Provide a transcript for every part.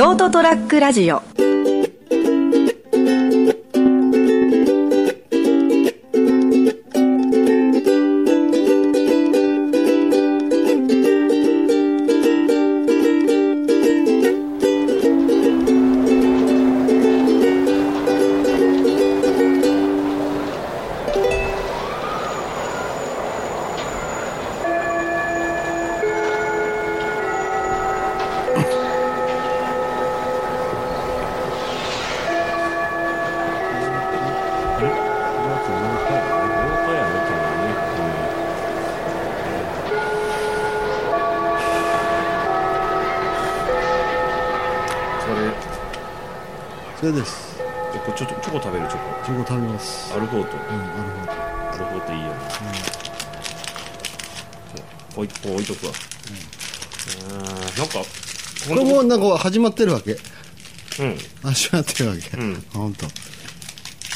ショートトラックラジオ。です。これチョコ食べるチョコ食べます。アルフォート。アルフォートいいよね。ポイッと置いとくわ。なんかこれもなんか始まってるわけ。始まってるわけ。本当。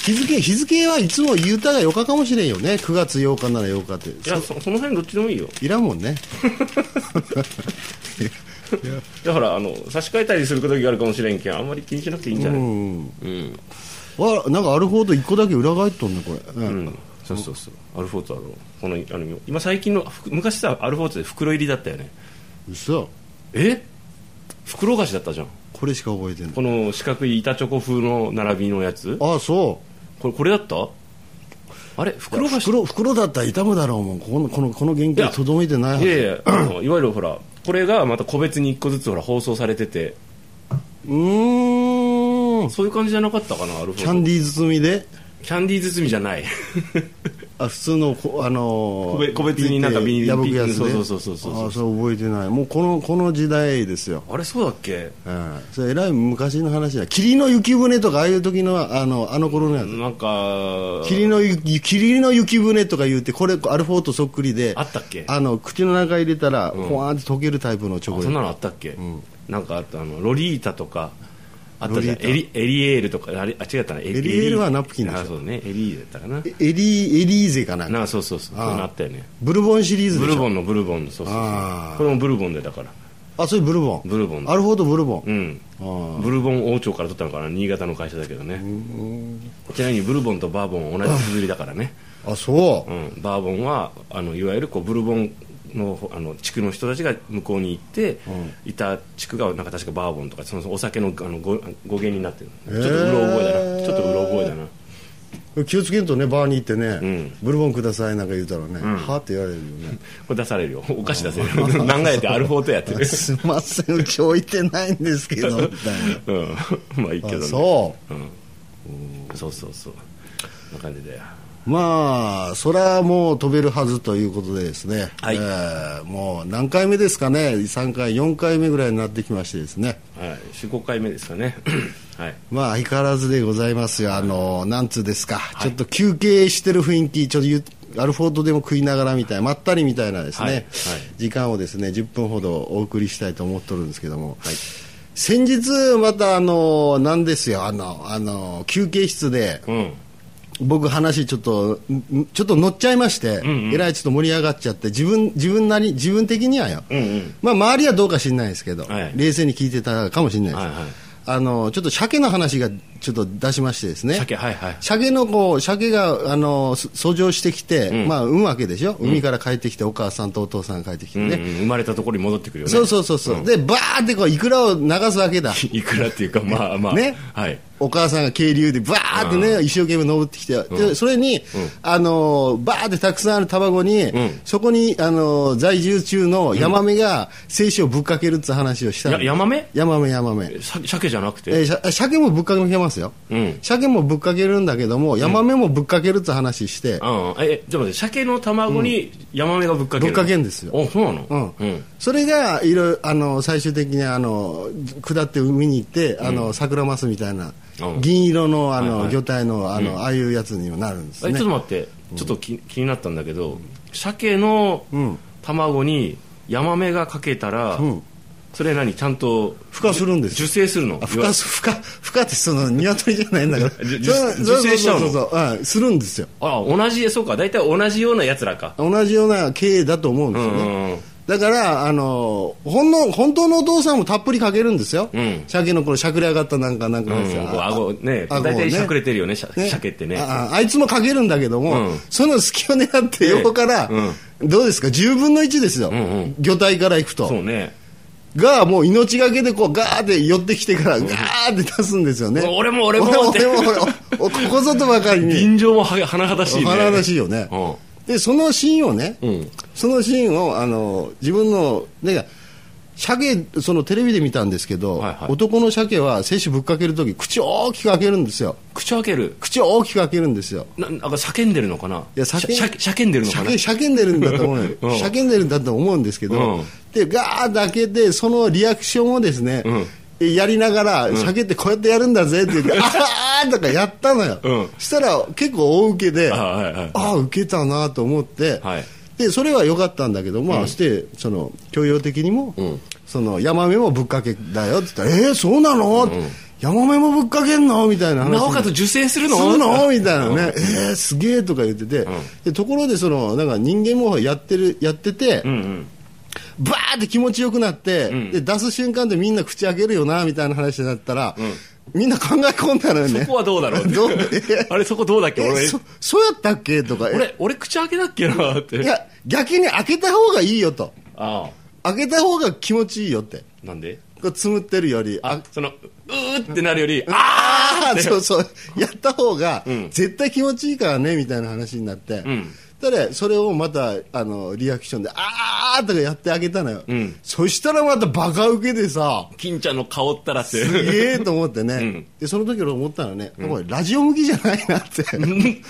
日付はいつも言うたが8日かもしれんよね。9月8日なら8日って。いや その辺どっちでもいいよ。いらんもんね。だから差し替えたりすることがあるかもしれんけんあんまり気にしなくていいんじゃない。なんかアルフォート1個だけ裏返っとんねこれ、そうアルフォートだろう。この今最近の昔さアルフォートで袋入りだったよね。嘘。袋菓子だったじゃん。これしか覚えてない。この四角い板チョコ風の並びのやつ。ああそうこれだった。あれ袋だったら傷むだろうもん。この原型とどめてないはず。いわゆるほらこれがまた個別に1個ずつほら包装されてて、そういう感じじゃなかったかな。アルフォートキャンディー包みで。キャンディー包みじゃないあ普通の個別になんかビニールに破くやつで、そうあそれ覚えてない。もうこの時代ですよ。あれそうだっけ。それえらい昔の話だ。霧の雪船とかああいう時のあの頃のやつ。なんか霧の雪船とか言うてこれアルフォートそっくりであったっけ。口の中入れたらほわーんって溶けるタイプのチョコレート。そんなのあったっけ。なんかあったロリータとか。あったじゃんエリエールとか違ったな。エリエールはナプキンでしょ。あそうねエリーゼだったかな。エリーゼかな。そうあったよね。ブルボンシリーズでしょ。ブルボンのそうこれもブルボンでだから。あそれブルボンアルフォートブルボン。ブルボン王朝から取ったのかな。新潟の会社だけどね。ちなみにブルボンとバーボンは同じ綴りだからね。あそう。バーボンはいわゆるブルボンの地区の人たちが向こうに行って、いた地区がなんか確かバーボンとかそのお酒の語源になってる、ちょっとうろ覚えだな。気をつけんとねバーに行ってね、ブルボンくださいなんか言うたらね、はって言われるよね。これ出されるよ。お菓子出せるよ。何回やってアルフォートやってるすいません今日行ってないんですけどみたいなまあいいけどね。そうな感じでまあそれはもう飛べるはずということでですね、もう何回目ですかね。3回4回目ぐらいになってきましてですね、4,5 回目ですかね、まあ相変わらずでございますよ。なんつうですか、ちょっと休憩してる雰囲気ちょっとアルフォートでも食いながらみたいなまったりみたいなですね、時間をですね10分ほどお送りしたいと思っとるんですけども、先日またなんですよ休憩室で、僕話ちょっと乗っちゃいまして、えらいちょっと盛り上がっちゃって自分的にはよ、まあ周りはどうか知んないですけど、冷静に聞いてたかもしれないです。ちょっと鮭の話がちょっと出しましてですね。鮭が遡上してきて、まあ産むわけでしょ。海から帰ってきてお母さんとお父さんが帰ってきてね、生まれたところに戻ってくるよね。そう、でバーってイクラを流すわけだイクラっていうかまあね、お母さんが渓流でバーってね一生懸命登ってきて、でそれにバーってたくさんある卵に、そこに在住中のヤマメが精子をぶっかけるって話をしたの。ヤマメ鮭じゃなくて、鮭もぶっかけますよ。鮭もぶっかけるんだけどもヤマメもぶっかけるって話して、ちょっと待って、鮭の卵にヤマメがぶっかける。ぶっかけんですよ。あそうなの。それがいろいろ最終的に下って海に行って桜マスみたいな銀色の魚体のああいうやつにもなるんですね。ちょっと待って、ちょっと気になったんだけど、鮭の卵にヤマメがかけたら、それ何ちゃんと孵化するんです。受精するの。孵化ってその鶏じゃないんだから受精しちゃうの。するんですよ。あ同じそうか。大体同じようなやつらか。同じような経営だと思うんですよね。だから本当のお父さんもたっぷりかけるんですよ、うん、鮭のこのしゃくれ上がったなんかですよ、うん、顎ね大体、ね、しゃくれてるよね鮭ってね あいつもかけるんだけども、うん、その隙を狙って横から、ねうん、どうですか10分の1ですよ、うんうん、魚体からいくとそうねがもう命がけでこうガーって寄ってきてからガーって出すんですよね、うん、俺もここぞとばかりに臨場も甚だしいね甚だしいよね、うん、でそのシーンをね、うん、そのシーンを自分のね鮭そのテレビで見たんですけど、はいはい、男の鮭は精子ぶっかけるとき口を大きく開けるんですよ口を大きく開けるんですよなんか叫んでるのかないや叫んでるのかな叫んでるんだと思う、うん、叫んでるんだと思うんですけど、うん、でガーッと開けてそのリアクションをですね、うん、やりながら、うん、鮭ってこうやってやるんだぜって言って、うん、あーとかやったのよ、うん、したら結構大受けではいはい、あー受けたなと思って、はいでそれは良かったんだけど、まあうん、してその教養的にも、うん、そのヤマメもぶっかけだよって言ったらそうなの、うん、ヤマメもぶっかけんのみたいな話なおかつ受精するのみたいなね、うん、すげえとか言ってて、うん、でところでそのなんか人間もやってて、うんうん、バーって気持ちよくなって、うん、で出す瞬間でみんな口開けるよなみたいな話になったら、うんみんな考え込んだのよねそこはどうだろうどうあれそこどうだっけ俺そうやったっけとか俺口開けだっけなっていや逆に開けた方がいいよと開けた方が気持ちいいよってなんでつむってるよりそのうーってなるより、うん、あーそうやった方が絶対気持ちいいからねみたいな話になって、うんそれをまたリアクションであーとかやってあげたのよ、うん、そしたらまたバカウケでさ金ちゃんの顔ったらってすげえと思ってね、うん、でその時俺思ったのね、うん、ラジオ向きじゃないなって、うん、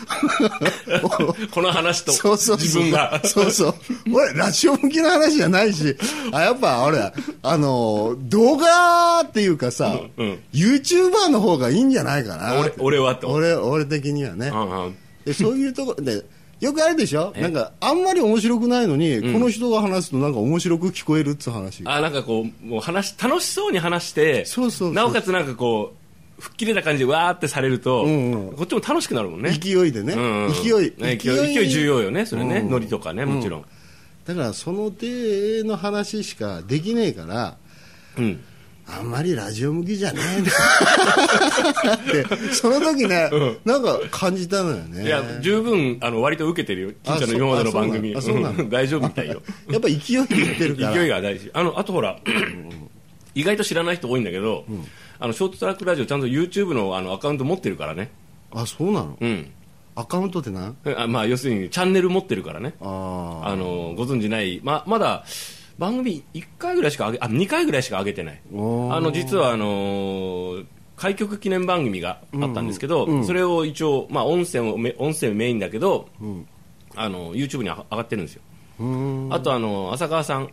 この話とそう自分がそう俺ラジオ向きの話じゃないしやっぱ俺動画っていうかさ、うんうん、YouTuber の方がいいんじゃないかな 俺的にはね、うんうん、でそういうところでよくあるでしょなんかあんまり面白くないのに、うん、この人が話すとなんか面白く聞こえるって話なんかこう、 もう楽しそうに話してそうなおかつなんかこう吹っ切れた感じでわーってされると、うんうん、こっちも楽しくなるもんね勢いでね、うんうん、勢い重要よねそれね、うん、ノリとかねもちろん、うん、だからその手の話しかできねえから、うんあんまりラジオ向きじゃねえんだってその時ね、うん、なんか感じたのよねいや十分割と受けてるよ金ちゃんの今までの番組大丈夫みたいよやっぱ勢いで言ってるから勢いが大事あとほら意外と知らない人多いんだけど、うん、ショートトラックラジオちゃんと YouTube の、 アカウント持ってるからねあそうなのうんアカウントって何まあ要するにチャンネル持ってるからねご存じないまだ番組1回ぐらいしか2回ぐらいしか上げてない実は開局記念番組があったんですけど、うんうん、それを一応、まあ、音声メインだけど、うん、YouTube に上がってるんですよあと浅川さん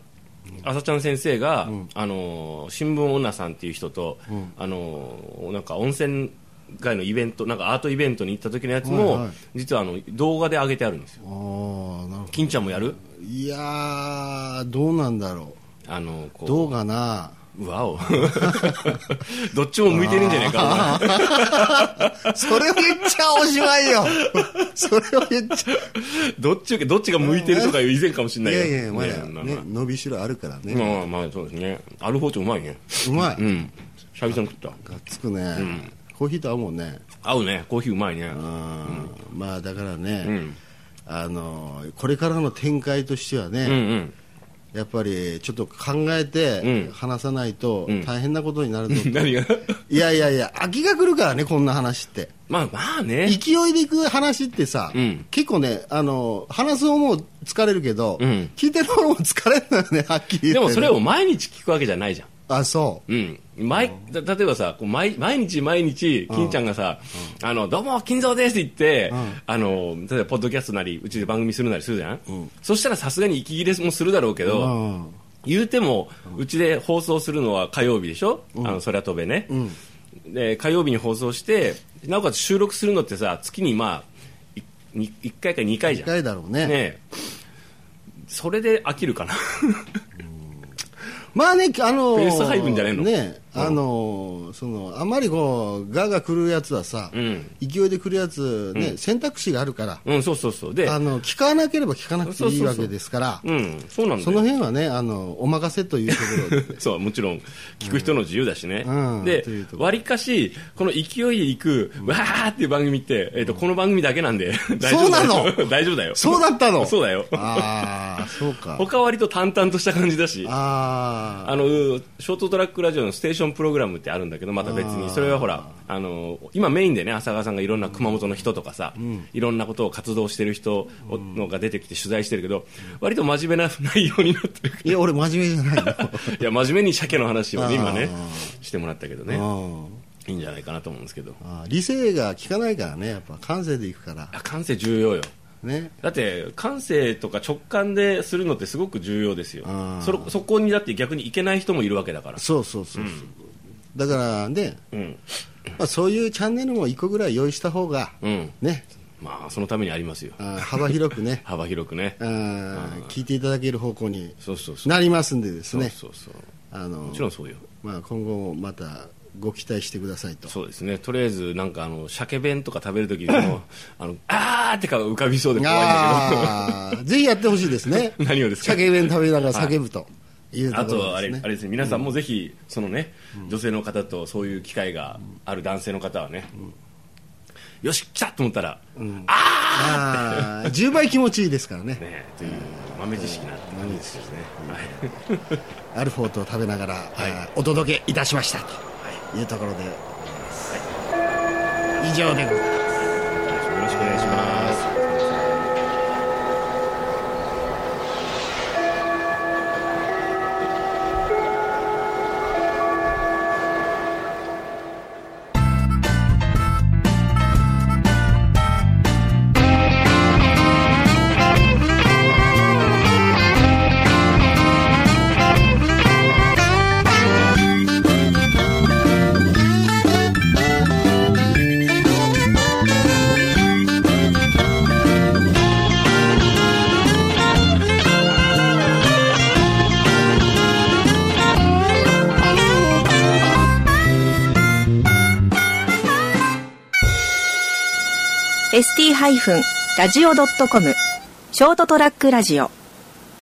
浅ちゃん先生が、うん、新聞女さんっていう人と、うん、なんか温泉街のイベントなんかアートイベントに行った時のやつも、はいはい、実は動画で上げてあるんですよ金ちゃんもやるいやーどうなんだろうこうどうかなわおどっちも向いてるんじゃないかそれを言っちゃおしまいよそれを言っちゃどっちが向いてるとかいう以前かもしれないよいやいやまだ、ね、伸びしろあるからねまあそうですねある包丁うまいねうまいうん久々に食ったがっつくね、うんコーヒーと合うもんね合うねコーヒーうまいねあ、うん、まあだからね、うん、これからの展開としてはね、うんうん、やっぱりちょっと考えて話さないと大変なことになるぞ、うん、何がいやいやいや飽きが来るからねこんな話ってまあまあね勢いでいく話ってさ、うん、結構ね話す方も疲れるけど、うん、聞いてる方も疲れるのよねはっきり言って、ね、でもそれを毎日聞くわけじゃないじゃんあそううん、例えばさこう 毎日金ちゃんがさどうも金蔵ですって言って例えばポッドキャストなりうちで番組するなりするじゃん、うん、そしたらさすがに息切れもするだろうけど、うん、言うてもうちで放送するのは火曜日でしょ、うん、空飛べね、うん、で火曜日に放送してなおかつ収録するのってさ月にまあ1回か2回じゃん1回だろう ねそれで飽きるかなまあねペース配分じゃないのねあまりこうガーガー来るやつはさ、うん、勢いで来るやつ、ね、うん、選択肢があるから、うん、そうそうそう、で聞かなければ聞かなくていいわけですから、その辺はね、お任せというところでそう、もちろん聞く人の自由だしね、うん、でわりかしこの勢いで行く、うん、わーっていう番組って、この番組だけなんで大丈夫だよ、そうなの大丈夫だよ、そうだったのそうだよ、あ、そうか、他は割と淡々とした感じだし、あ、ショートトラックラジオのステーションプログラムってあるんだけど、また別にそれはほら、今メインでね、浅川さんがいろんな熊本の人とかさ、うん、いろんなことを活動してる人のが出てきて取材してるけど、割と真面目な内容になってる。いや俺真面目じゃないのいや真面目に鮭の話を今ねしてもらったけどね、いいんじゃないかなと思うんですけど、理性が効かないからね、やっぱ感性でいくから、感性重要よね、だって感性とか直感でするのってすごく重要ですよ。そこにだって逆に行けない人もいるわけだから。そうそうそう、うん、だからね、うん、まあ、そういうチャンネルも1個ぐらい用意した方が、うん、ね、まあそのためにありますよ。幅広くね幅広くね、聞いていただける方向になりますんでですね。そうそうそう、もちろんそうよ。まあ今後もまたご期待してくださいと。そうですね。とりあえずなんか鮭弁とか食べるときにもあーってか浮かびそうで怖いんだけどぜひやってほしいですね何をですか。鮭弁食べながら叫ぶというところですね。あとあれですね、皆さんもぜひそのね、うん、女性の方とそういう機会がある男性の方はね、うん、よし来たと思ったら、うん、あーって10倍気持ちいいですから ねという豆知識なって感じですね、はい、アルフォートを食べながら、はい、お届けいたしましたというところで、はい、以上でございます。よろしくお願いします。st-radio.com ショートトラックラジオ